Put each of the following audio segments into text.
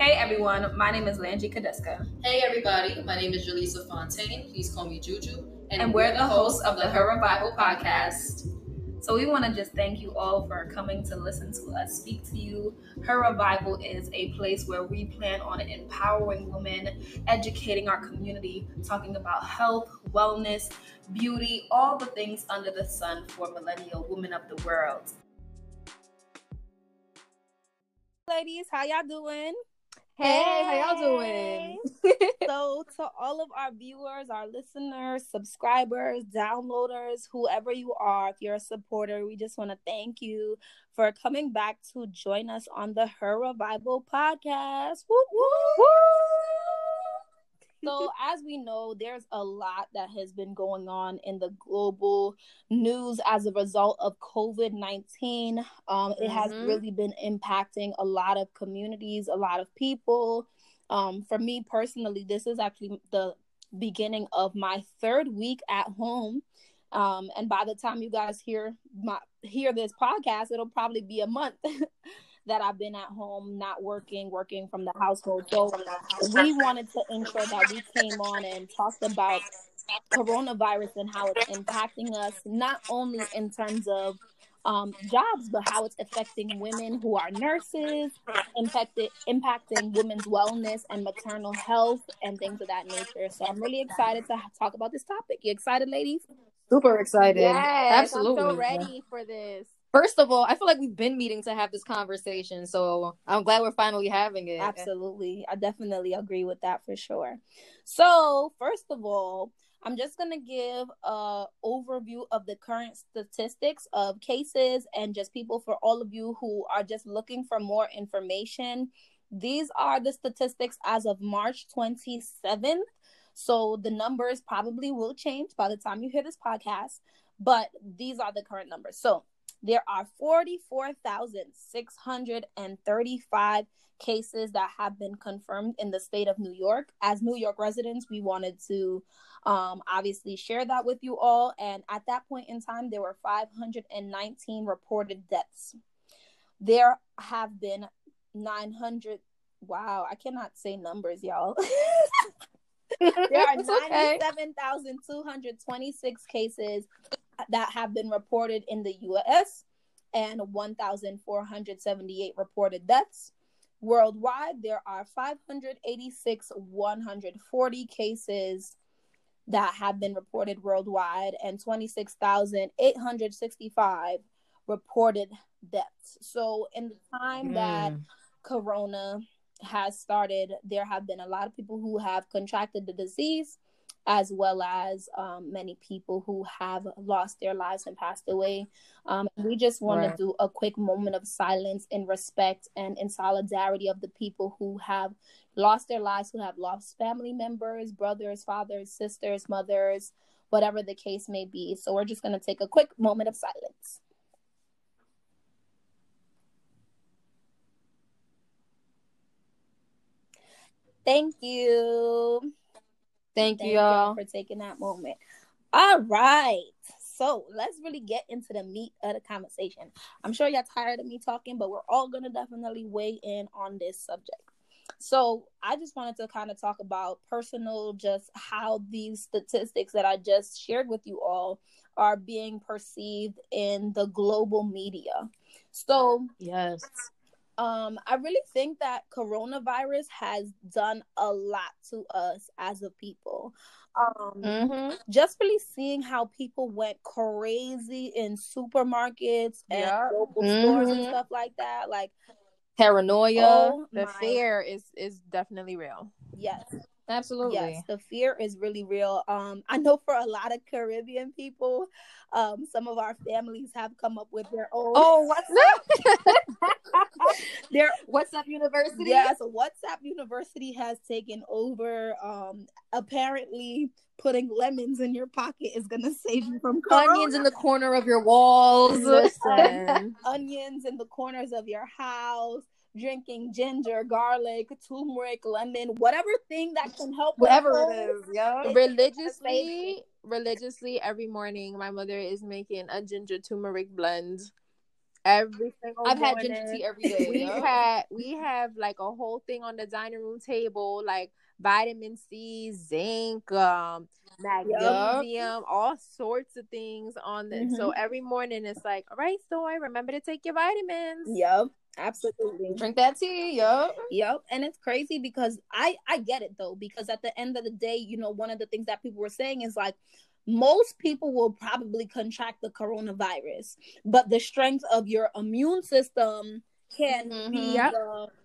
Hey everyone, my name is Landry Kadeska. Hey everybody, my name is Julissa Fontaine. Please call me Juju. And we're the hosts of the Her Revival Podcast. So we want to just thank you all for coming to listen to us speak to you. Her Revival is a place where we plan on empowering women, educating our community, talking about health, wellness, beauty, all the things under the sun for millennial women of the world. Ladies, how y'all doing? Hey, how y'all doing? So to all of our viewers, our listeners, subscribers, downloaders, whoever you are, if you're a supporter, we just want to thank you for coming back to join us on the Her Revival Podcast. Woo, woo, woo. So as we know, there's a lot that has been going on in the global news as a result of COVID-19. It has really been impacting a lot of communities, a lot of people. For me personally, this is actually the beginning of my third week at home. And by the time you guys hear this podcast, it'll probably be a month that I've been at home, not working from the household. So we wanted to ensure that we came on and talked about coronavirus and how it's impacting us, not only in terms of jobs, but how it's affecting women who are nurses, impacting women's wellness and maternal health and things of that nature. So I'm really excited to talk about this topic. You excited, ladies? Super excited. Yes, absolutely. I'm so ready for this. First of all, I feel like we've been meeting to have this conversation, so I'm glad we're finally having it. Absolutely. I definitely agree with that for sure. So, first of all, I'm just going to give an overview of the current statistics of cases and just people for all of you who are just looking for more information. These are the statistics as of March 27th, so the numbers probably will change by the time you hear this podcast, but these are the current numbers. So, there are 44,635 cases that have been confirmed in the state of New York. As New York residents, we wanted to obviously share that with you all. And at that point in time, there were 519 reported deaths. There have been 900. Wow, I cannot say numbers, y'all. There are 97,226 cases that have been reported in the U.S. and 1,478 reported deaths. Worldwide, there are 586,140 cases that have been reported worldwide and 26,865 reported deaths. So in the time that Corona has started, there have been a lot of people who have contracted the disease, as well as many people who have lost their lives and passed away. We just want to do a quick moment of silence in respect and in solidarity of the people who have lost their lives, who have lost family members, brothers, fathers, sisters, mothers, whatever the case may be. So we're just going to take a quick moment of silence. Thank you. Thank you all for taking that moment. All right. So let's really get into the meat of the conversation. I'm sure y'all tired of me talking, but we're all going to definitely weigh in on this subject. So I just wanted to kind of talk about personal, just how these statistics that I just shared with you all are being perceived in the global media. So yes. I really think that coronavirus has done a lot to us as a people. Just really seeing how people went crazy in supermarkets and local stores and stuff like that. Like paranoia, fear is definitely real. Yes. Absolutely. Yes, the fear is really real. I know for a lot of Caribbean people, some of our families have come up with their own. Oh, WhatsApp! Their WhatsApp University. Yes, WhatsApp University has taken over. Apparently, putting lemons in your pocket is gonna save you from corona. Onions in the corner of your walls. Listen, onions in the corners of your house. Drinking ginger, garlic, turmeric, lemon, whatever thing that can help. Whatever it is, yo. Religiously, every morning, my mother is making a ginger turmeric blend Every single I've morning. Had ginger tea every day. We have like a whole thing on the dining room table, like vitamin C, zinc, magnesium, all sorts of things on this. Mm-hmm. So every morning it's like, all right, so I remember to take your vitamins. Yep, absolutely. Drink that tea. Yep. And it's crazy because I get it though, because at the end of the day, you know, one of the things that people were saying is like, most people will probably contract the coronavirus, but the strength of your immune system can be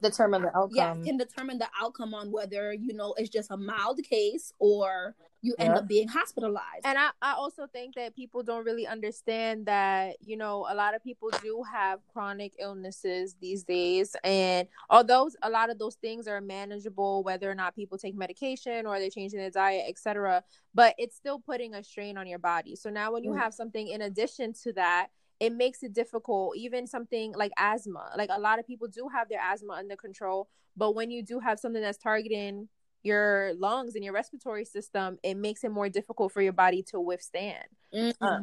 determine the outcome. Yeah, can determine the outcome on whether, you know, it's just a mild case or you end up being hospitalized. And I also think that people don't really understand that, you know, a lot of people do have chronic illnesses these days. And although a lot of those things are manageable, whether or not people take medication or they're changing their diet, etc., but it's still putting a strain on your body. So now when you have something in addition to that, it makes it difficult. Even something like asthma, like a lot of people do have their asthma under control, but when you do have something that's targeting your lungs and your respiratory system, it makes it more difficult for your body to withstand.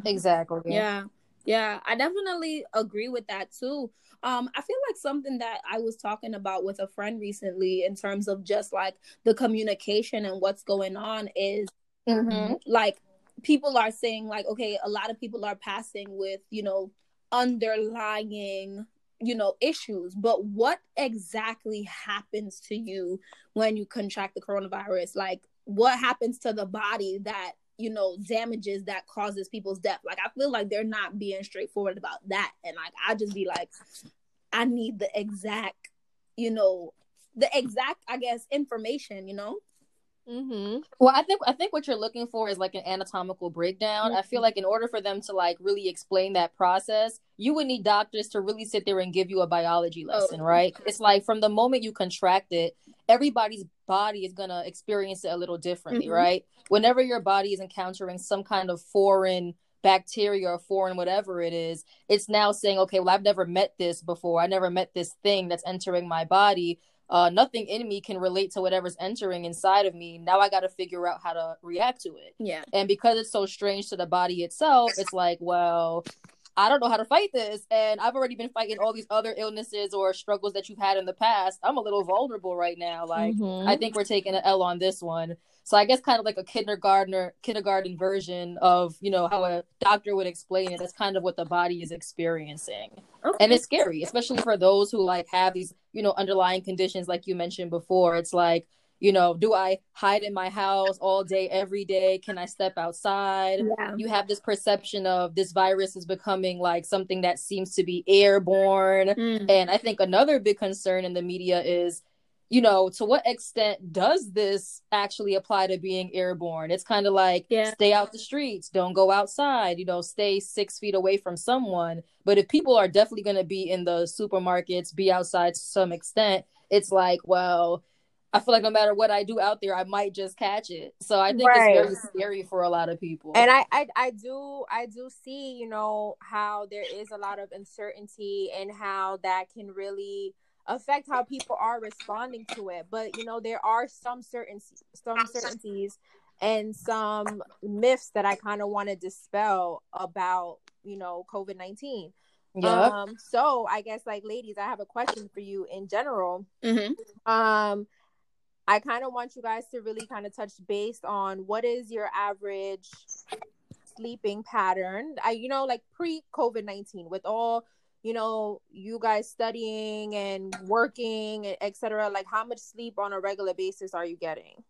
Exactly. Yeah, I definitely agree with that too. I feel like something that I was talking about with a friend recently in terms of just like the communication and what's going on is like people are saying like, okay, a lot of people are passing with, you know, underlying, you know, issues, but what exactly happens to you when you contract the coronavirus? Like, what happens to the body that, you know, damages that causes people's death? Like, I feel like they're not being straightforward about that. And like, I just be like, I need the exact, you know, I guess, information, you know? Mm-hmm. Well, I think what you're looking for is like an anatomical breakdown. I feel like in order for them to like really explain that process, you would need doctors to really sit there and give you a biology lesson, right? It's like from the moment you contract it, everybody's body is going to experience it a little differently, right? Whenever your body is encountering some kind of foreign bacteria or foreign whatever it is, it's now saying, okay, well, I've never met this before. I never met this thing that's entering my body. Nothing in me can relate to whatever's entering inside of me. Now I got to figure out how to react to it. Yeah. And because it's so strange to the body itself, it's like, well, I don't know how to fight this. And I've already been fighting all these other illnesses or struggles that you've had in the past. I'm a little vulnerable right now. Like, I think we're taking an L on this one. So I guess kind of like a kindergarten version of, you know, how a doctor would explain it. That's kind of what the body is experiencing. Okay. And it's scary, especially for those who like have these, you know, underlying conditions like you mentioned before. It's like, you know, do I hide in my house all day, every day? Can I step outside? Yeah. You have this perception of this virus is becoming like something that seems to be airborne. And I think another big concern in the media is, you know, to what extent does this actually apply to being airborne? It's kind of like, stay out the streets, don't go outside, you know, stay 6 feet away from someone. But if people are definitely going to be in the supermarkets, be outside to some extent, it's like, well, I feel like no matter what I do out there, I might just catch it. So I think it's very scary for a lot of people. And I do see, you know, how there is a lot of uncertainty and how that can really affect how people are responding to it. But, you know, there are some certainties and some myths that I kind of want to dispel about, you know, COVID-19. So I guess, like, ladies, I have a question for you in general. I kind of want you guys to really kind of touch base on what is your average sleeping pattern. You know, like pre-COVID-19 with all, you know, you guys studying and working, etc. Like, how much sleep on a regular basis are you getting?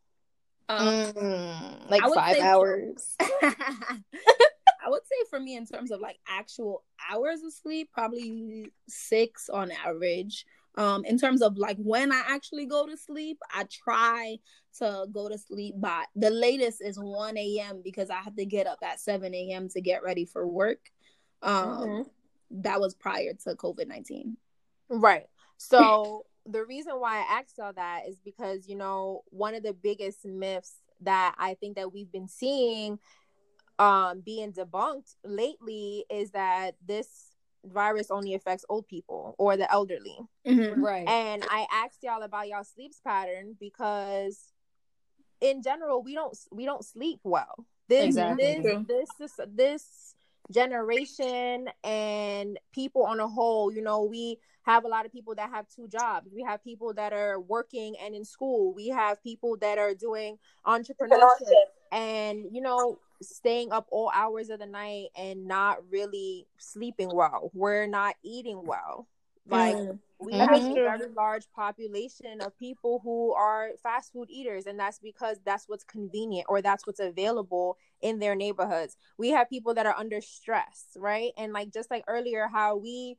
Like 5 hours. I would say for me, in terms of like actual hours of sleep, probably 6 on average. In terms of like when I actually go to sleep, I try to go to sleep by the latest is 1 a.m. because I have to get up at 7 a.m. to get ready for work. That was prior to COVID-19. Right. So the reason why I asked all that is because, you know, one of the biggest myths that I think that we've been seeing being debunked lately is that this virus only affects old people or the elderly. Right. And I asked y'all about y'all sleep pattern because in general, we don't sleep well. This generation and people on a whole, you know, we have a lot of people that have two jobs. We have people that are working and in school. We have people that are doing entrepreneurship and, you know, staying up all hours of the night and not really sleeping well. We're not eating well. Like, we have a very large population of people who are fast food eaters, and that's because that's what's convenient or that's what's available in their neighborhoods. We have people that are under stress, right? And like, just like earlier, how we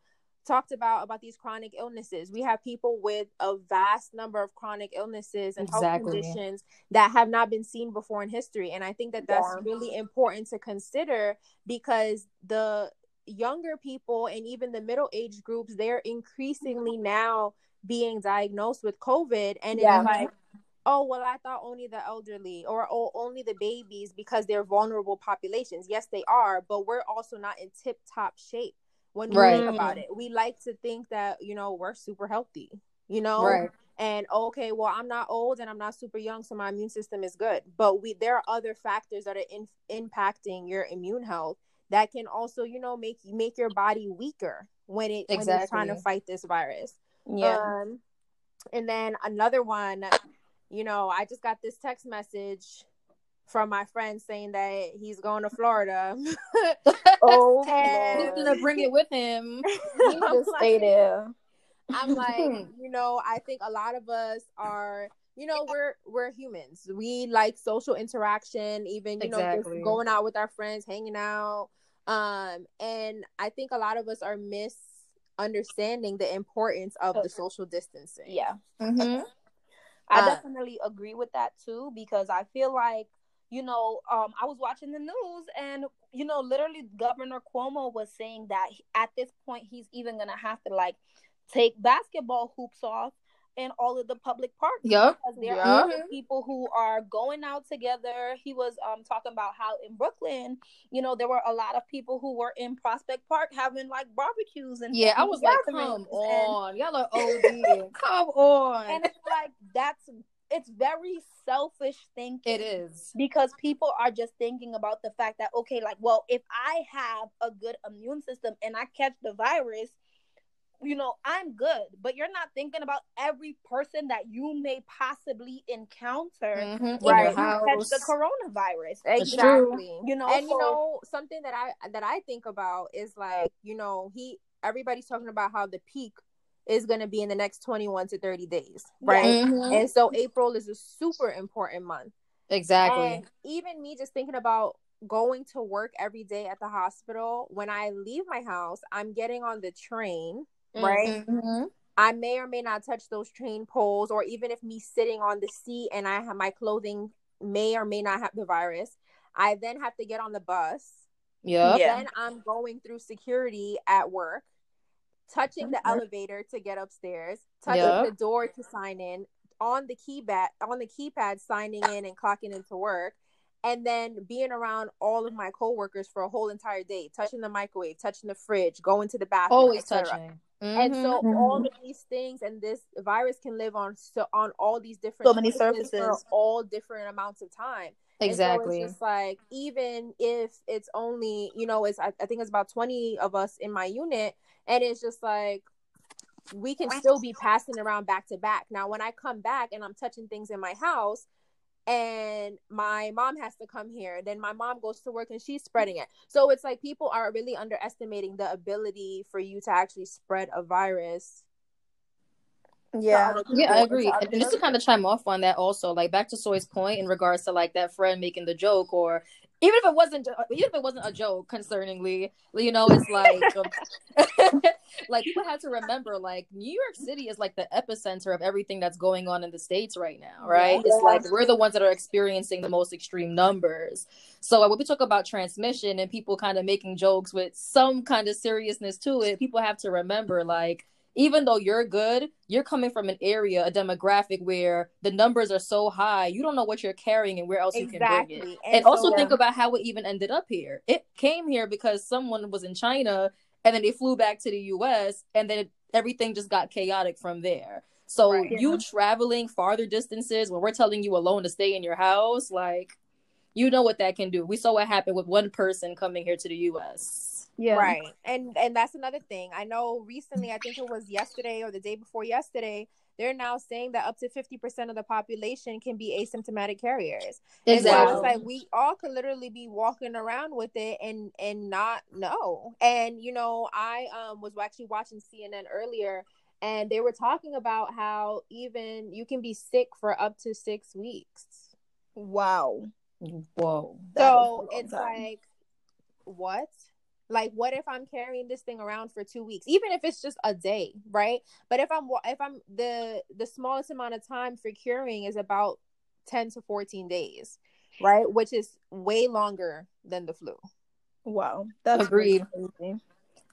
talked about these chronic illnesses. We have people with a vast number of chronic illnesses and health conditions that have not been seen before in history. And I think that that's really important to consider, because the younger people and even the middle age groups, they're increasingly now being diagnosed with COVID. And it's like, oh, well, I thought only the elderly or only the babies, because they're vulnerable populations. Yes, they are, but we're also not in tip-top shape. When we think about it, we like to think that, you know, we're super healthy, you know, and okay, well, I'm not old and I'm not super young, so my immune system is good. But there are other factors that are impacting your immune health that can also, you know, make your body weaker when it's trying to fight this virus. Yeah. And then another one, you know, I just got this text message from my friend saying that he's going to Florida. Oh, he's gonna bring it with him. He just stay there. I'm like, you know, I think a lot of us are, you know, we're humans. We like social interaction, even you know, just going out with our friends, hanging out. And I think a lot of us are misunderstanding the importance of the social distancing. Yeah, I definitely agree with that too, because I feel like, you know, I was watching the news and, you know, literally Governor Cuomo was saying that at this point, he's even going to have to, like, take basketball hoops off in all of the public parks. Yep. Because there are people who are going out together. He was talking about how in Brooklyn, you know, there were a lot of people who were in Prospect Park having, like, barbecues. And I was like, come on. Y'all are OD. Come on. And it's like, it's very selfish thinking. It is. Because people are just thinking about the fact that, okay, like, well, if I have a good immune system and I catch the virus, you know, I'm good. But you're not thinking about every person that you may possibly encounter if you catch the coronavirus. Exactly. You know, and you know, something that I think about is, like, you know, everybody's talking about how the peak is going to be in the next 21 to 30 days, right? And so April is a super important month. Exactly. And even me just thinking about going to work every day at the hospital, when I leave my house, I'm getting on the train, right? I may or may not touch those train poles, or even if me sitting on the seat and I have my clothing may or may not have the virus, I then have to get on the bus. Then I'm going through security at work, touching the elevator to get upstairs, touching the door to sign in, on the keypad signing in and clocking into work, and then being around all of my coworkers for a whole entire day, touching the microwave, touching the fridge, going to the bathroom, always touching. And so all of these things, and this virus can live on all these different surfaces for all different amounts of time. Exactly. So it's just like, even if it's only, you know, I think it's about 20 of us in my unit, and it's just like, we can still be passing around back to back. Now, when I come back and I'm touching things in my house, and my mom has to come here, then my mom goes to work and she's spreading it. So it's like, people are really underestimating the ability for you to actually spread a virus. Yeah, I agree. And just to kind of chime off on that also, like, back to Soy's point in regards to, like, that friend making the joke, or even if it wasn't a joke, concerningly, you know, it's like, like, people have to remember, like, New York City is, like, the epicenter of everything that's going on in the States right now, right? Yeah. It's like, we're the ones that are experiencing the most extreme numbers. So when we talk about transmission and people kind of making jokes with some kind of seriousness to it, people have to remember, like, even though you're good, you're coming from an area, a demographic where the numbers are so high, you don't know what you're carrying and where else you can bring it. And also think about how it even ended up here. It came here because someone was in China and then they flew back to the U.S. and then everything just got chaotic from there. So you traveling farther distances, when we're telling you alone to stay in your house, like, you know what that can do. We saw what happened with one person coming here to the U.S. Yeah. Right. And that's another thing. I know recently, I think it was yesterday or the day before yesterday, they're now saying that up to 50% of the population can be asymptomatic carriers. Exactly. And so it's like we all could literally be walking around with it and not know. And, you know, I was actually watching CNN earlier, and they were talking about how even you can be sick for up to 6 weeks. Wow. Whoa. So it's like, what? Like, what if I'm carrying this thing around for 2 weeks, even if it's just a day, right? But if I'm the smallest amount of time for curing is about 10 to 14 days, right? Which is way longer than the flu. Wow. That's agreed. Crazy.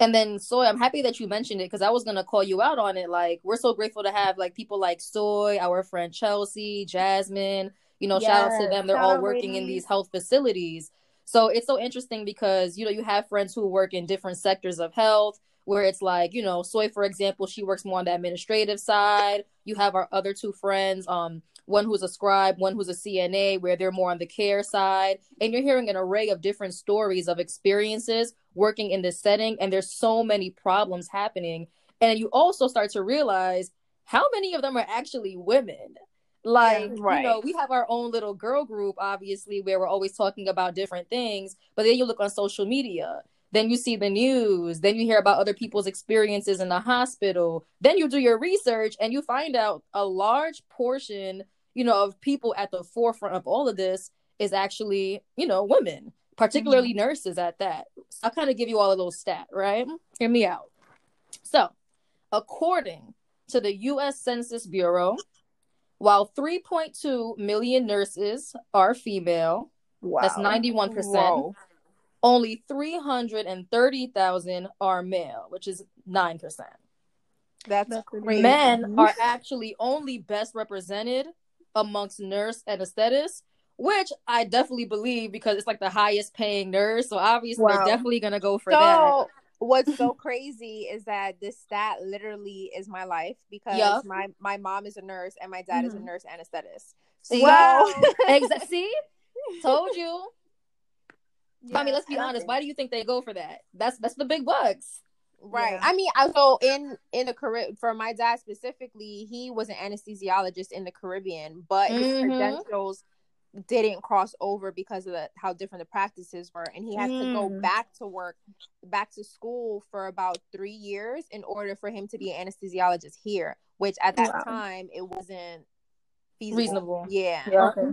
And then Soy, I'm happy that you mentioned it, because I was going to call you out on it. Like, we're so grateful to have like people like Soy, our friend Chelsea, Jasmine, you know, yes, shout out to them. They're all working in these health facilities. So it's so interesting because, you know, you have friends who work in different sectors of health where it's like, you know, Soy, for example, she works more on the administrative side. You have our other two friends, one who's a scribe, one who's a CNA, where they're more on the care side. And you're hearing an array of different stories of experiences working in this setting. And there's so many problems happening. And you also start to realize how many of them are actually women. Like, yeah, right. You know, we have our own little girl group, obviously, where we're always talking about different things. But then you look on social media, then you see the news, then you hear about other people's experiences in the hospital. Then you do your research and you find out a large portion, you know, of people at the forefront of all of this is actually, you know, women, particularly mm-hmm. nurses at that. So I'll kind of give you all a little stat, right? Hear me out. So according to the U.S. Census Bureau, while 3.2 million nurses are female, wow. That's 91%, whoa. Only 330,000 are male, which is 9%. That's crazy. Men are actually only best represented amongst nurse anesthetists, which I definitely believe because it's like the highest paying nurse. So obviously, wow. They're definitely going to go for that. What's so crazy is that this stat literally is my life because yep. my mom is a nurse and my dad mm-hmm. is a nurse anesthetist. So wow. See? Told you. Yes, I mean, let's be honest. Why do you think they go for that? That's the big bucks. Right. Yeah. I mean, also in the Caribbean, for my dad specifically, he was an anesthesiologist in the Caribbean, but his mm-hmm. credentials didn't cross over because of how different the practices were, and he had to go back to school for about 3 years in order for him to be an anesthesiologist here, which at that wow. time it wasn't feasible. Reasonable. Yeah. Okay.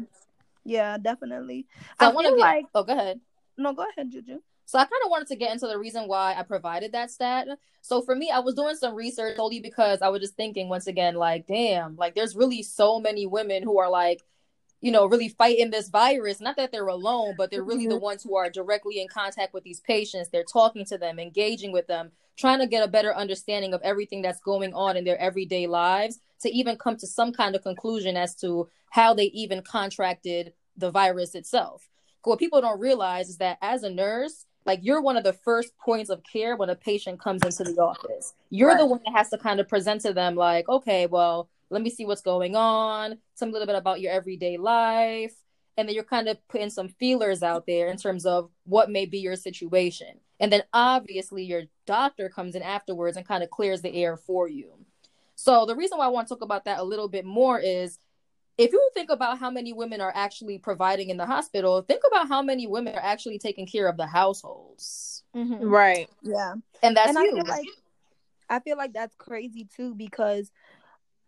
Yeah, definitely. So I want to like oh, go ahead. No, go ahead, Juju. So I kind of wanted to get into the reason why I provided that stat. So for me, I was doing some research only because I was just thinking once again, like, damn, like there's really so many women who are like, you know, really fighting this virus. Not that they're alone, but they're really mm-hmm. the ones who are directly in contact with these patients. They're talking to them, engaging with them, trying to get a better understanding of everything that's going on in their everyday lives to even come to some kind of conclusion as to how they even contracted the virus itself. What people don't realize is that as a nurse, like you're one of the first points of care when a patient comes into the office. You're right. The one that has to kind of present to them like, okay, well, let me see what's going on, some little bit about your everyday life. And then you're kind of putting some feelers out there in terms of what may be your situation. And then obviously your doctor comes in afterwards and kind of clears the air for you. So the reason why I want to talk about that a little bit more is if you think about how many women are actually providing in the hospital, think about how many women are actually taking care of the households. Mm-hmm. Right. Yeah. And that's huge. I feel like that's crazy too, because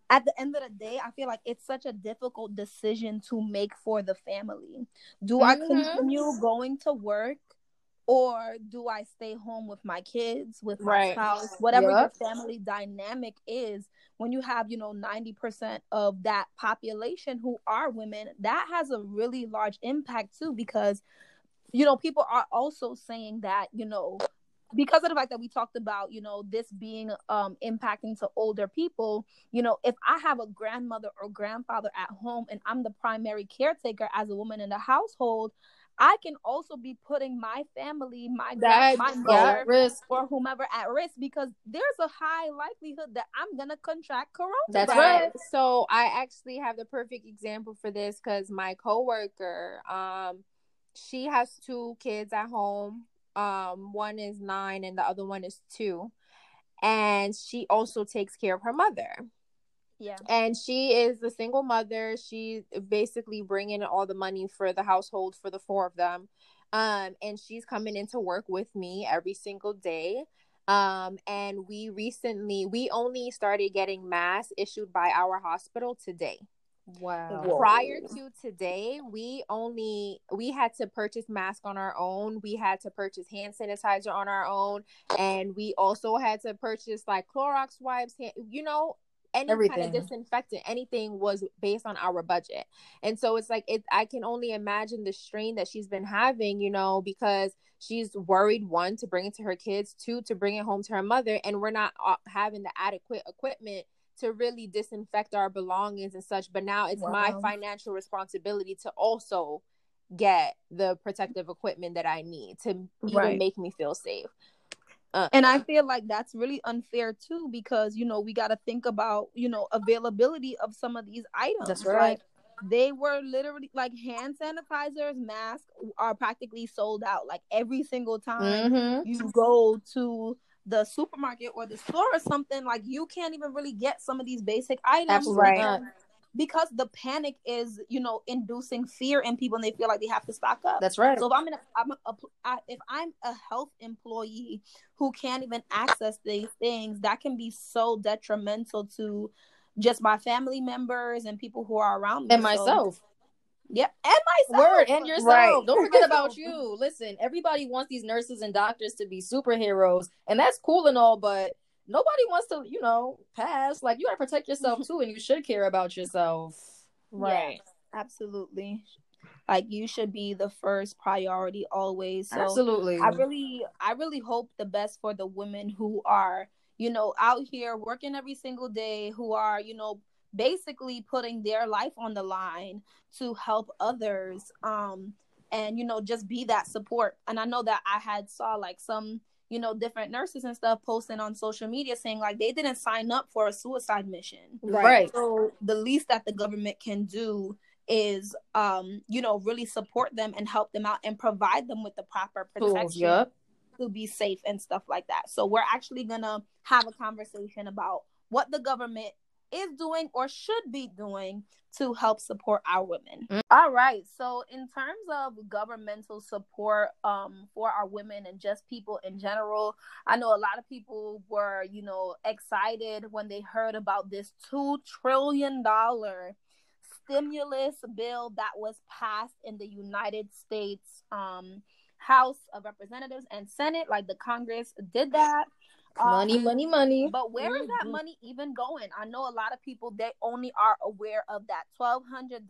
at the end of the day, I feel like it's such a difficult decision to make for the family. Do I continue going to work, or do I stay home with my kids, with my right. spouse, whatever yep. your family dynamic is? When you have, you know, 90% of that population who are women, that has a really large impact too, because, you know, people are also saying that, you know, because of the fact that we talked about, you know, this being impacting to older people, you know, if I have a grandmother or grandfather at home and I'm the primary caretaker as a woman in the household, I can also be putting my family, my mother, risk. Or whomever at risk, because there's a high likelihood that I'm going to contract coronavirus. That's right. So I actually have the perfect example for this because my coworker, She has two kids at home. One is 9 and the other one is 2. And she also takes care of her mother. Yeah. And she is a single mother. She's basically bringing all the money for the household for the 4 of them. And she's coming into work with me every single day. And we only started getting masks issued by our hospital today. Wow. Whoa. Prior to today, we had to purchase masks on our own. We had to purchase hand sanitizer on our own. And we also had to purchase like Clorox wipes, everything. Kind of disinfectant, anything was based on our budget. And so it's like, I can only imagine the strain that she's been having, because she's worried, 1, to bring it to her kids, 2, to bring it home to her mother. And we're not having the adequate equipment to really disinfect our belongings and such. But now it's my financial responsibility to also get the protective equipment that I need to even make me feel safe. And I feel like that's really unfair too, because we got to think about availability of some of these items. That's right. Like, they were literally like hand sanitizers, masks are practically sold out. Like every single time you go to the supermarket or the store or something, like you can't even really get some of these basic items. That's right. Because the panic is, inducing fear in people, and they feel like they have to stock up. That's right. So if I'm a health employee who can't even access these things, that can be so detrimental to just my family members and people who are around me. And myself. Yep. And myself. Word. And yourself. Right. Don't forget about you. Listen, everybody wants these nurses and doctors to be superheroes, and that's cool and all, but nobody wants to, pass. Like, you gotta protect yourself too, and you should care about yourself. Right. Yeah, absolutely. Like, you should be the first priority always. So absolutely. I really hope the best for the women who are, out here working every single day, who are, basically putting their life on the line to help others. And, just be that support. And I know that I had saw like some different nurses and stuff posting on social media saying like they didn't sign up for a suicide mission. Right. So the least that the government can do is, really support them and help them out and provide them with the proper protection to be safe and stuff like that. So we're actually going to have a conversation about what the government is doing or should be doing to help support our women. All right. So in terms of governmental support for our women and just people in general, I know a lot of people were, excited when they heard about this $2 trillion stimulus bill that was passed in the United States House of Representatives and Senate. Like the Congress did that. Money. But where is that money even going? I know a lot of people, they only are aware of that $1,200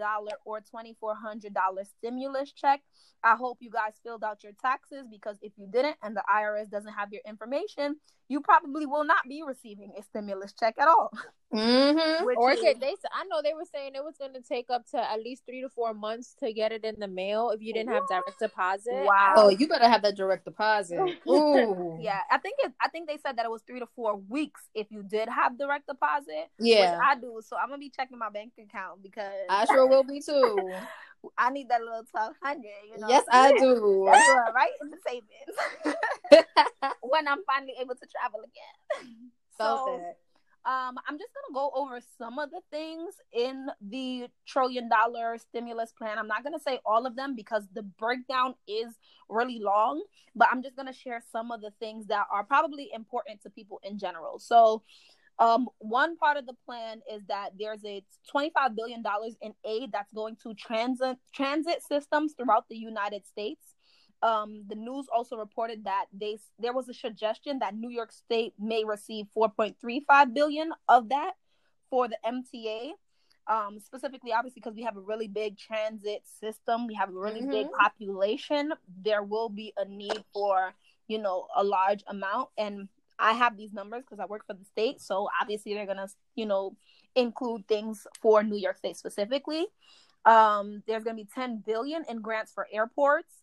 or $2,400 stimulus check. I hope you guys filled out your taxes, because if you didn't and the IRS doesn't have your information, you probably will not be receiving a stimulus check at all. I know they were saying it was going to take up to at least 3 to 4 months to get it in the mail if you didn't have direct deposit. Wow. Oh, you gotta have that direct deposit. Ooh. Yeah, I think they said that it was 3 to 4 weeks if you did have direct deposit. Yeah, which I do. So I'm gonna be checking my bank account, because I sure will be too. I need that little 1,200. Yes, I do. That's right in the savings when I'm finally able to travel again. So sad. I'm just going to go over some of the things in the $1 trillion stimulus plan. I'm not going to say all of them because the breakdown is really long, but I'm just going to share some of the things that are probably important to people in general. So one part of the plan is that there's a $25 billion in aid that's going to transit systems throughout the United States. The news also reported that there was a suggestion that New York State may receive $4.35 billion of that for the MTA, specifically, obviously, because we have a really big transit system. We have a really big population. There will be a need for, a large amount. And I have these numbers because I work for the state. So obviously they're going to, include things for New York State specifically. There's going to be $10 billion in grants for airports.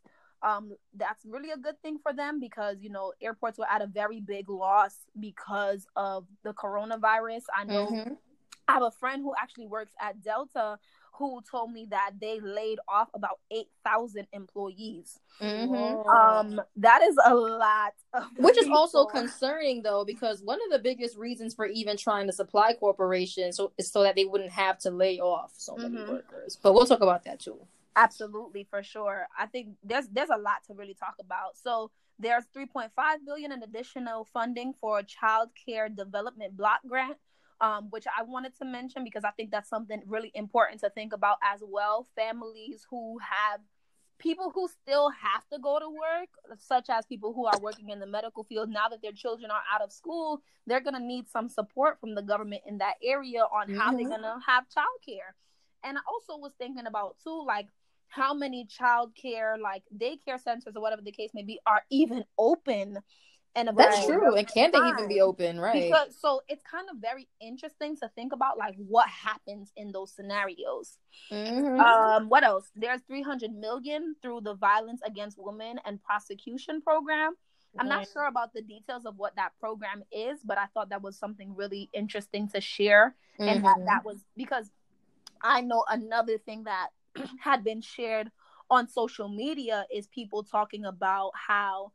That's really a good thing for them because, airports were at a very big loss because of the coronavirus. I know I have a friend who actually works at Delta who told me that they laid off about 8,000 employees. Mm-hmm. That is a lot of which people. Is also concerning, though, because one of the biggest reasons for even trying to supply corporations is so that they wouldn't have to lay off so many mm-hmm. workers. But we'll talk about that, too. Absolutely, for sure. I think there's a lot to really talk about. So there's $3.5 billion in additional funding for a child care development block grant, which I wanted to mention because I think that's something really important to think about as well. Families who have people who still have to go to work, such as people who are working in the medical field, now that their children are out of school, they're going to need some support from the government in that area on mm-hmm. how they're going to have childcare. And I also was thinking about, too, like, how many childcare, like daycare centers or whatever the case may be, are even open? And that's true. And can they even be open, right? Because, so it's kind of very interesting to think about, like what happens in those scenarios. Mm-hmm. What else? There's $300 million through the Violence Against Women and Prosecution Program. I'm not sure about the details of what that program is, but I thought that was something really interesting to share, mm-hmm. and that was because I know another thing that had been shared on social media is people talking about how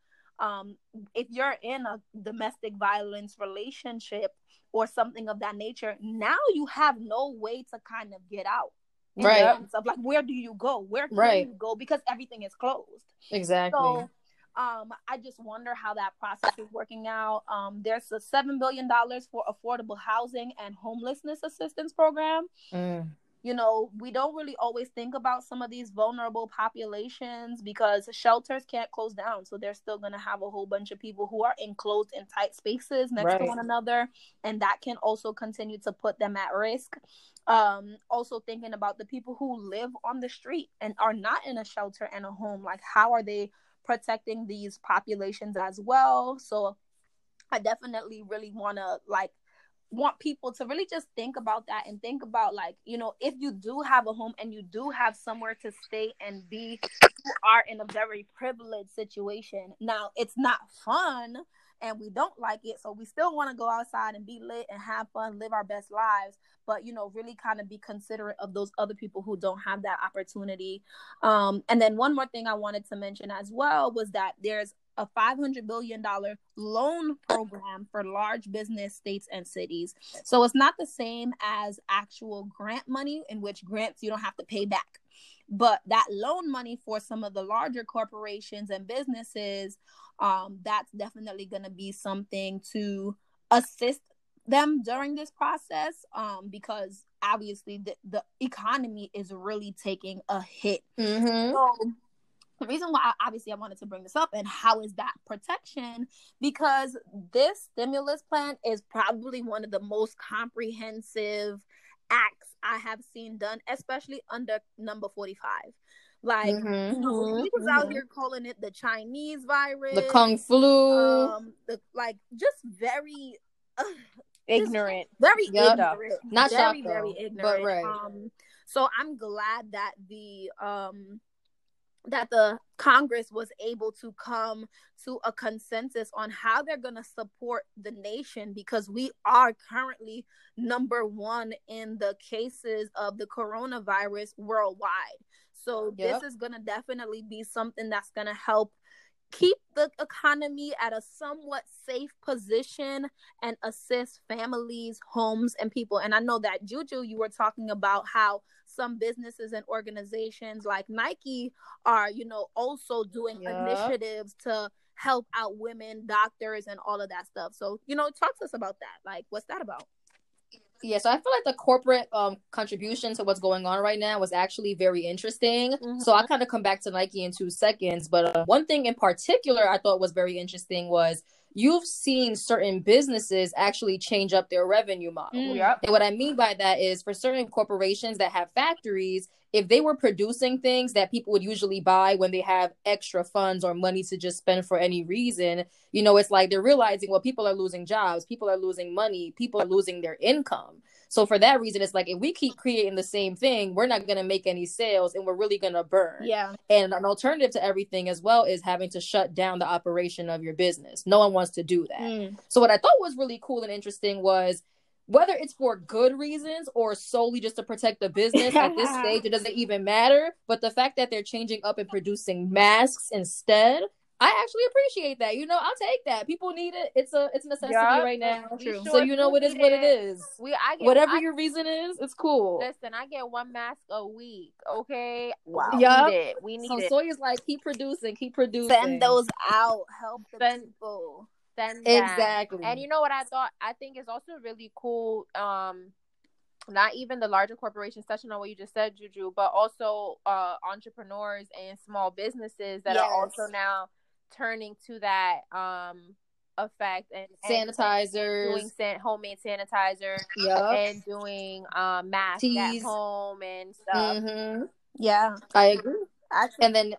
if you're in a domestic violence relationship or something of that nature, now you have no way to kind of get out. Right. Of like, where do you go? Where can right. you go? Because everything is closed. Exactly. So, I just wonder how that process is working out. There's a $7 billion for affordable housing and homelessness assistance program. Mm. You know, we don't really always think about some of these vulnerable populations because shelters can't close down. So they're still going to have a whole bunch of people who are enclosed in tight spaces next right. to one another. And that can also continue to put them at risk. Also thinking about the people who live on the street and are not in a shelter and a home. Like, how are they protecting these populations as well? So I definitely really want people to really just think about that and think about, like, you know, if you do have a home and you do have somewhere to stay and be, you are in a very privileged situation. Now, it's not fun and we don't like it, so we still want to go outside and be lit and have fun, live our best lives, but, you know, really kind of be considerate of those other people who don't have that opportunity. And then one more thing I wanted to mention as well was that there's a $500 billion loan program for large business, states, and cities. So it's not the same as actual grant money, in which grants you don't have to pay back. But that loan money for some of the larger corporations and businesses, that's definitely going to be something to assist them during this process, because obviously the economy is really taking a hit. Mm-hmm. So, the reason why I wanted to bring this up and how is that protection, because this stimulus plan is probably one of the most comprehensive acts I have seen done, especially under number 45. Like, mm-hmm. you know, mm-hmm. people's out here calling it the Chinese virus, the Kung Flu, ignorant. Very ignorant. Not very, very ignorant. But right. So I'm glad that the Congress was able to come to a consensus on how they're going to support the nation, because we are currently number one in the cases of the coronavirus worldwide. So yep. This is going to definitely be something that's going to help keep the economy at a somewhat safe position and assist families, homes, and people. And I know that, Juju, you were talking about how some businesses and organizations like Nike are, you know, also doing yeah. initiatives to help out women, doctors, and all of that stuff. So, you know, talk to us about that. Like, what's that about? Yeah, so I feel like the corporate contribution to what's going on right now was actually very interesting. Mm-hmm. So I'll kind of come back to Nike in 2 seconds. But one thing in particular I thought was very interesting was you've seen certain businesses actually change up their revenue model. Mm-hmm. Yep. And what I mean by that is for certain corporations that have factories, if they were producing things that people would usually buy when they have extra funds or money to just spend for any reason, you know, it's like they're realizing, well, people are losing jobs, people are losing money, people are losing their income. So for that reason, it's like, if we keep creating the same thing, we're not going to make any sales and we're really going to burn. Yeah. And an alternative to everything as well is having to shut down the operation of your business. No one wants to do that. Mm. So what I thought was really cool and interesting was whether it's for good reasons or solely just to protect the business at this stage, it doesn't even matter. But the fact that they're changing up and producing masks instead, I actually appreciate that. You know, I'll take that. People need it. It's a necessity right now. True. So you know what it is. Whatever your reason is, it's cool. Listen, I get one mask a week, okay? Wow. We need it. So Sawyer's like, keep producing, keep producing. Send those out. Help the people. Exactly. And you know what I thought? I think it's also really cool, not even the larger corporations, touching on what you just said, Juju, but also entrepreneurs and small businesses that are also now turning to that effect and sanitizers, and doing homemade sanitizer, and doing masks at home and stuff. Mm-hmm. Yeah, I agree. And then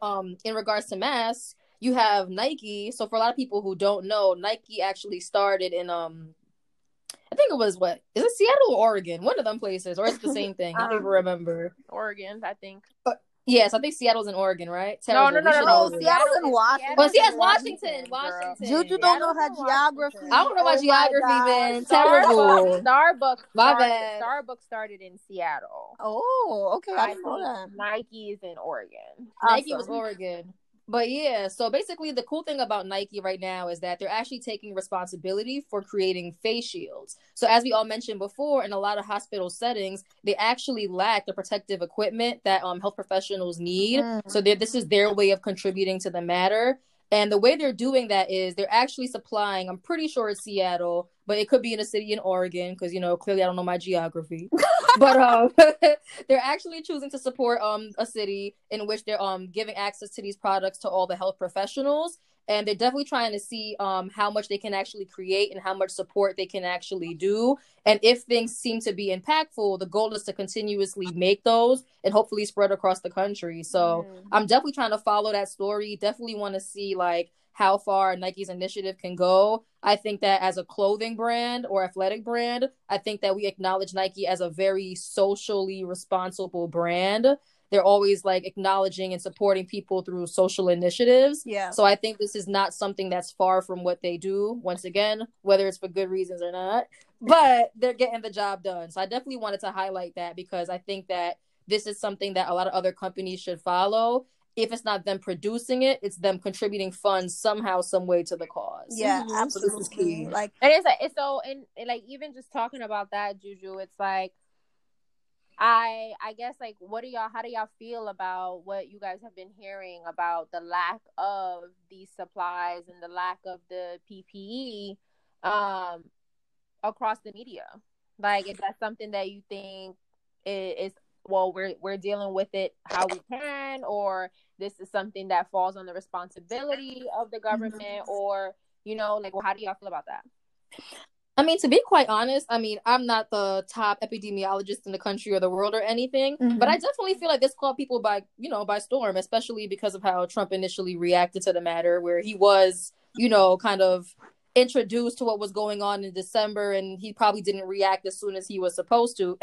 in regards to masks, you have Nike. So for a lot of people who don't know, Nike actually started in I think it was is it Seattle or Oregon? One of them places, or it's the same thing. I don't even remember. Oregon, I think. Yes, I think Seattle's in Oregon, right? No. Seattle's in Washington. Well, see, it's Washington. Juju don't know her geography. I don't know about geography, man. Terrible. Starbucks. My bad. Starbucks started in Seattle. Oh, okay. I know that. Nike is in Oregon. Awesome. Nike was Oregon. But yeah, so basically the cool thing about Nike right now is that they're actually taking responsibility for creating face shields. So as we all mentioned before, in a lot of hospital settings, they actually lack the protective equipment that health professionals need. So this is their way of contributing to the matter. And the way they're doing that is they're actually supplying, I'm pretty sure it's Seattle, but it could be in a city in Oregon because, you know, clearly I don't know my geography. But they're actually choosing to support a city in which they're giving access to these products to all the health professionals. And they're definitely trying to see how much they can actually create and how much support they can actually do. And if things seem to be impactful, the goal is to continuously make those and hopefully spread across the country. So I'm definitely trying to follow that story. Definitely want to see like how far Nike's initiative can go. I think that as a clothing brand or athletic brand, I think that we acknowledge Nike as a very socially responsible brand. They're always like acknowledging and supporting people through social initiatives. Yeah. So I think this is not something that's far from what they do. Once again, whether it's for good reasons or not, but they're getting the job done. So I definitely wanted to highlight that because I think that this is something that a lot of other companies should follow. If it's not them producing it, it's them contributing funds somehow, some way to the cause. Yeah, absolutely. So this is key. Like, and it's like, it's so, and like even just talking about that, Juju, it's like, I guess, like, how do y'all feel about what you guys have been hearing about the lack of these supplies and the lack of the PPE across the media? Like, is that something that you think is, well, we're dealing with it how we can, or this is something that falls on the responsibility of the government, or, you know, like, well, how do y'all feel about that? I mean, to be quite honest, I'm not the top epidemiologist in the country or the world or anything, but I definitely feel like this caught people by storm, especially because of how Trump initially reacted to the matter, where he was, you know, kind of introduced to what was going on in December, and he probably didn't react as soon as he was supposed to.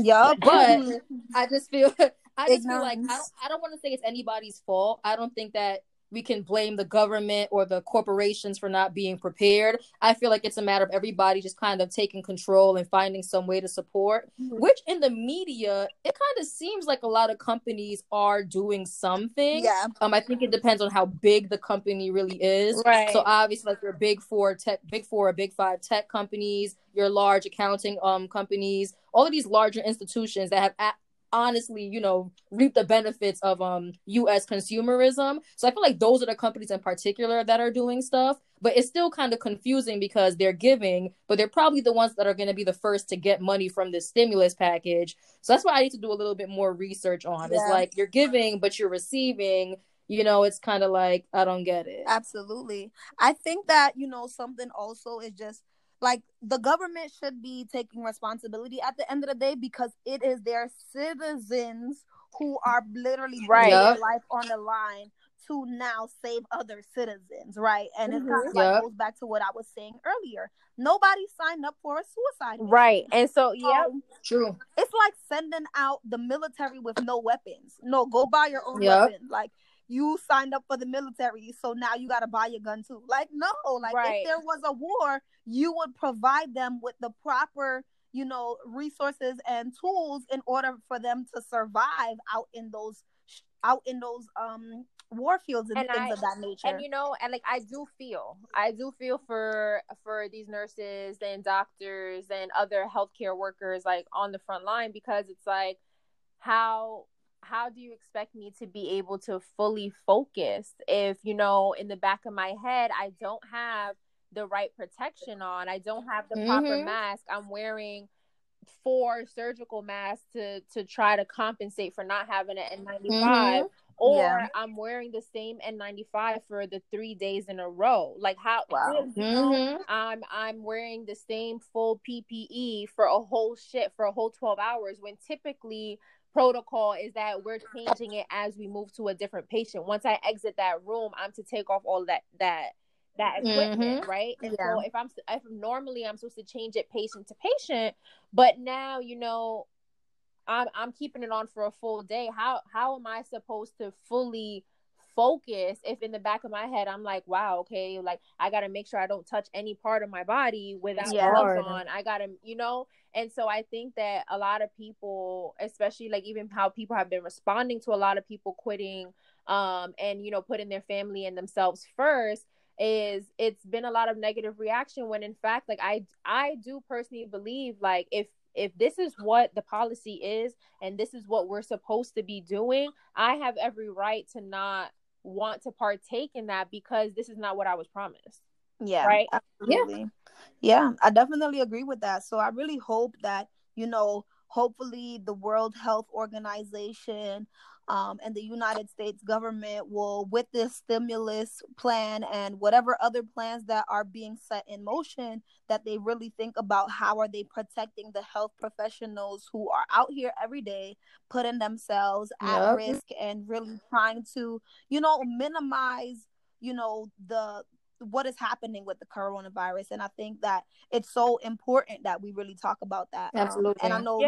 Yeah, but I just feel like I don't want to say it's anybody's fault. I don't think that we can blame the government or the corporations for not being prepared. I feel like it's a matter of everybody just kind of taking control and finding some way to support, which in the media, it kind of seems like a lot of companies are doing something. Yeah. I think it depends on how big the company really is. Right. So obviously, like your big four or big five tech companies, your large accounting companies, all of these larger institutions that have honestly, you know, reap the benefits of U.S. consumerism. So I feel like those are the companies in particular that are doing stuff, but it's still kind of confusing because they're giving, but they're probably the ones that are going to be the first to get money from this stimulus package. So that's why I need to do a little bit more research on. Yeah. It's like you're giving, but you're receiving. You know, it's kind of like, I don't get it. Absolutely. I think that, you know, something also is just like the government should be taking responsibility at the end of the day because it is their citizens who are literally putting their life on the line to now save other citizens, right? And it kind of like goes back to what I was saying earlier. Nobody signed up for a suicide mission. Right. And so, true. It's like sending out the military with no weapons. No, go buy your own weapons. Like, you signed up for the military, so now you got to buy your gun too. Like, no, like right. If there was a war, you would provide them with the proper, you know, resources and tools in order for them to survive out in those war fields and things of that nature. And, you know, and like, I do feel for these nurses and doctors and other healthcare workers, like on the front line, because it's like, how do you expect me to be able to fully focus if, you know, in the back of my head, I don't have the right protection on, I don't have the proper mask, I'm wearing 4 surgical masks to try to compensate for not having an N95, or I'm wearing the same N95 for the 3 days in a row. Like, how? Wow. I'm wearing the same full PPE for a whole 12 hours, when typically protocol is that we're changing it as we move to a different patient. Once I exit that room, I'm to take off all that equipment, right? And so if normally I'm supposed to change it patient to patient, but now, you know, I'm keeping it on for a full day. How am I supposed to fully focus if in the back of my head I'm like, wow, okay, like I gotta make sure I don't touch any part of my body without gloves on. I gotta, you know. And so I think that a lot of people, especially like even how people have been responding to a lot of people quitting, and, you know, putting their family and themselves first, is it's been a lot of negative reaction, when in fact, like I do personally believe, like if this is what the policy is and this is what we're supposed to be doing, I have every right to not want to partake in that, because this is not what I was promised. Yeah, right. Absolutely. Yeah, I definitely agree with that. So I really hope that, you know, hopefully the World Health Organization and the United States government will, with this stimulus plan and whatever other plans that are being set in motion, that they really think about how are they protecting the health professionals who are out here every day, putting themselves at risk, and really trying to, you know, minimize, you know, what is happening with the coronavirus. And I think that it's so important that we really talk about that. Absolutely. And I know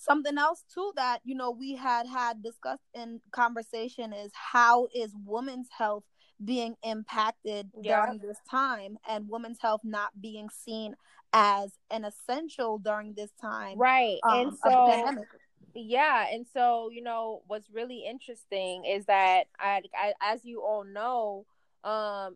something else too that, you know, we had discussed in conversation is, how is women's health being impacted during this time, and women's health not being seen as an essential during this time. Right. And so, yeah. And so, you know, what's really interesting is that I as you all know,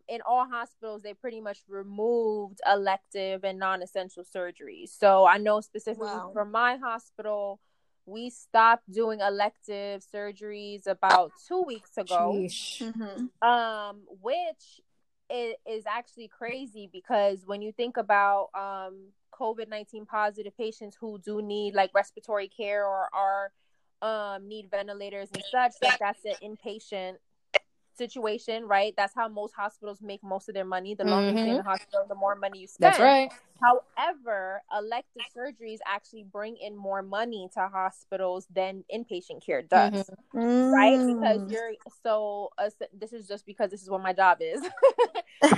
in all hospitals, they pretty much removed elective and non-essential surgeries. So I know specifically for my hospital, we stopped doing elective surgeries about 2 weeks ago, which is actually crazy, because when you think about COVID-19 positive patients who do need like respiratory care or are need ventilators and such, like that's an inpatient situation, right? That's how most hospitals make most of their money. The longer you stay in the hospital, the more money you spend. That's right. However, elective surgeries actually bring in more money to hospitals than inpatient care does, right? Because this is just because this is what my job is.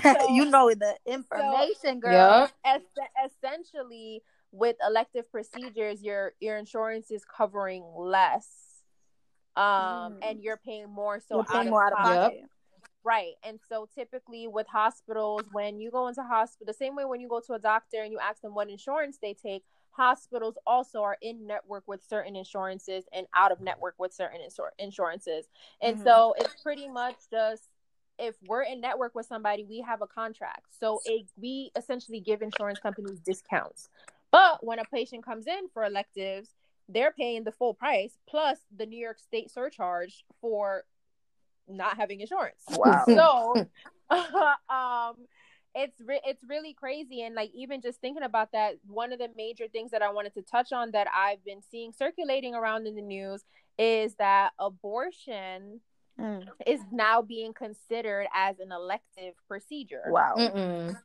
So, you know the information, girl. Yeah. Essentially, with elective procedures, your insurance is covering less. And you're paying more, so out of pocket. Right. And so typically with hospitals, when you go into hospital, the same way when you go to a doctor and you ask them what insurance they take, hospitals also are in network with certain insurances and out of network with certain insurances. And so it's pretty much just, if we're in network with somebody, we have a contract. So we essentially give insurance companies discounts. But when a patient comes in for electives, they're paying the full price plus the New York State surcharge for not having insurance. Wow. So it's really crazy. And like, even just thinking about that, one of the major things that I wanted to touch on that I've been seeing circulating around in the news is that abortion is now being considered as an elective procedure. Wow.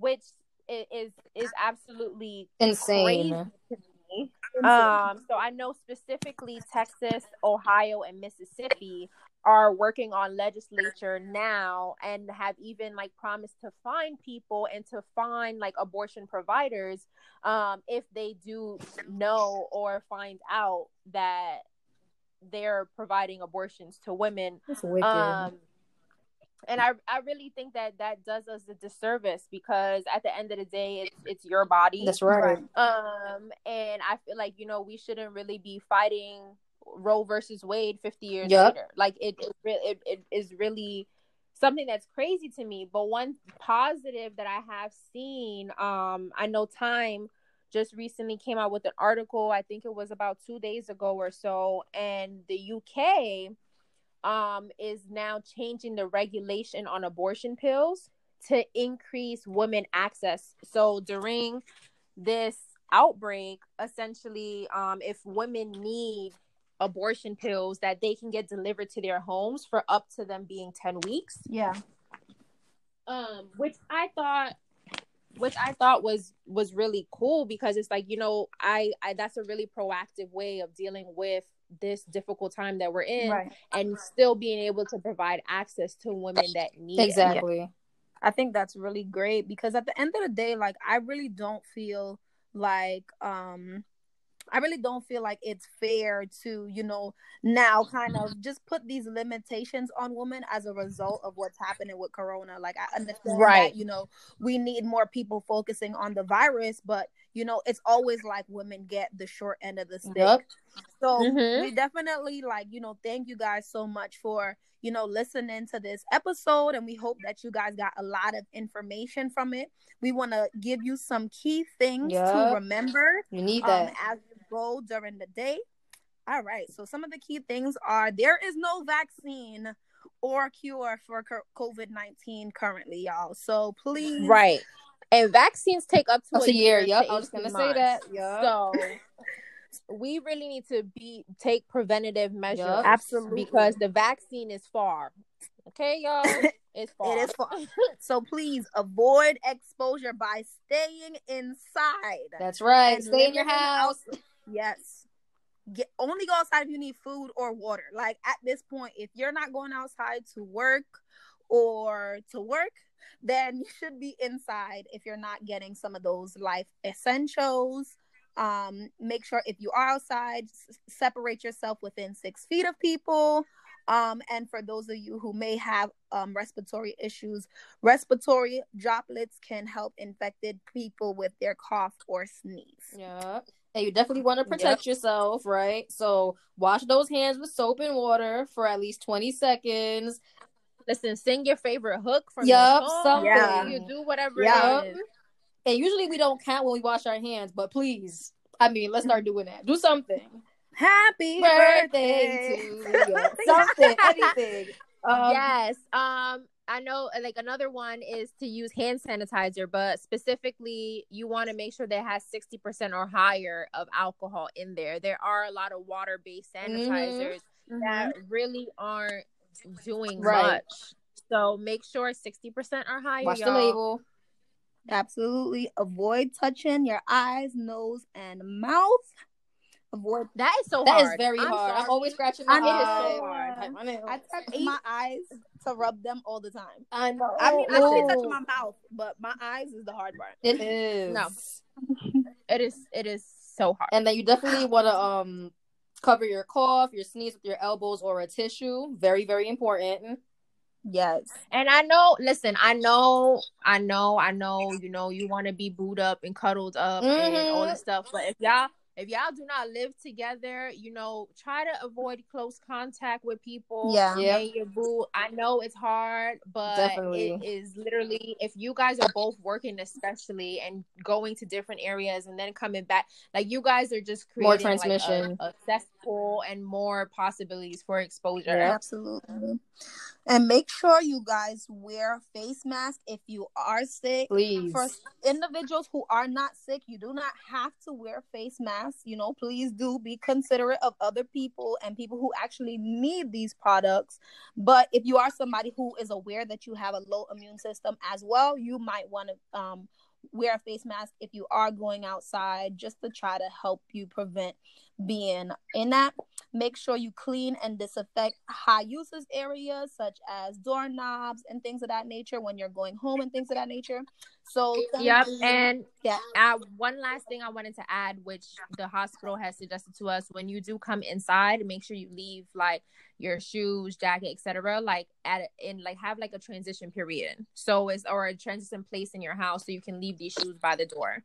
Which is absolutely insane. Crazy. So I know specifically Texas, Ohio, and Mississippi are working on legislation now, and have even like promised to fine people and to fine like abortion providers if they do know or find out that they're providing abortions to women. That's wicked. And I really think that does us a disservice, because at the end of the day, it's your body. That's right. And I feel like, we shouldn't really be fighting Roe versus Wade 50 years later. Like it is really something that's crazy to me. But one positive that I have seen, I know Time just recently came out with an article. I think it was about 2 days ago or so, and the UK is now changing the regulation on abortion pills to increase women access. So during this outbreak, essentially, if women need abortion pills, that they can get delivered to their homes for up to them being 10 weeks. Yeah. Which I thought was really cool, because it's like, I that's a really proactive way of dealing with this difficult time that we're in, right, and still being able to provide access to women that need it. Yeah. I think that's really great, because at the end of the day, like, I really don't feel like it's fair to, now kind of just put these limitations on women as a result of what's happening with Corona. Like, I understand that, we need more people focusing on the virus, but, it's always like women get the short end of the stick. Yep. So we definitely thank you guys so much for, listening to this episode. And we hope that you guys got a lot of information from it. We want to give you some key things to remember. You need that as you go during the day. All right. So some of the key things are: there is no vaccine or cure for COVID-19 currently, y'all. So please. Right. And vaccines take up to a year. Yep, I was going to say that. Yep. So we really need to take preventative measures. Yep. Absolutely. Because the vaccine is far. Okay, y'all? It's far. It is far. So please avoid exposure by staying inside. That's right. Stay in your house. Yes. Only go outside if you need food or water. Like, at this point, if you're not going outside to work, then you should be inside if you're not getting some of those life essentials. Make sure if you are outside, separate yourself within 6 feet of people. And for those of you who may have respiratory issues, respiratory droplets can help infected people with their cough or sneeze. Yeah. And you definitely want to protect yourself, right? So wash those hands with soap and water for at least 20 seconds. Listen, sing your favorite hook from your phone. Something. Yeah. You do whatever it is. And usually we don't count when we wash our hands, but please, let's start doing that. Do something. Happy birthday to you. Something, anything. Yes. I know, like, another one is to use hand sanitizer, but specifically you want to make sure that it has 60% or higher of alcohol in there. There are a lot of water-based sanitizers that really aren't doing much, so make sure 60% or higher. Watch the label. Absolutely. Avoid touching your eyes, nose, and mouth. Avoid that. Is so that hard. That is very hard. Sorry. I'm always scratching my eyes. So hard. I touch my eyes to rub them all the time. I know. I should touch my mouth, but my eyes is the hard part. It is. No, it is so hard. And then you definitely want to cover your cough, your sneeze with your elbows or a tissue. Very, very important. Yes. And I know, you want to be booed up and cuddled up and all this stuff. But if y'all do not live together, try to avoid close contact with people. Yeah. And your boo. I know it's hard, but definitely. It is literally, if you guys are both working, especially, and going to different areas and then coming back, like, you guys are just creating more transmission, like, a cesspool and more possibilities for exposure. Yeah, absolutely. And make sure you guys wear face masks if you are sick. Please. For individuals who are not sick, you do not have to wear face masks. Please do be considerate of other people and people who actually need these products. But if you are somebody who is aware that you have a low immune system as well, you might want to wear a face mask if you are going outside, just to try to help you prevent being in that. Make sure you clean and disinfect high usage areas such as doorknobs and things of that nature when you're going home and things of that nature. So one last thing I wanted to add, which the hospital has suggested to us, when you do come inside, make sure you leave like your shoes, jacket, etc. have a transition period. So it's or a transition place in your house so you can leave these shoes by the door.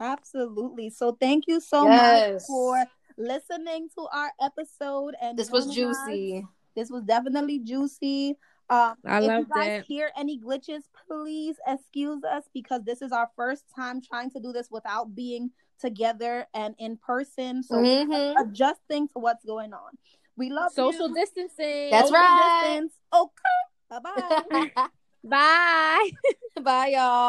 Absolutely. So thank you so much for listening to our episode. And this was juicy. This was definitely juicy. I love that. If you guys hear any glitches, please excuse us because this is our first time trying to do this without being together and in person. So adjusting to what's going on. We love social distancing. That's right. Distance. Okay. Bye-bye. Bye. Bye, y'all.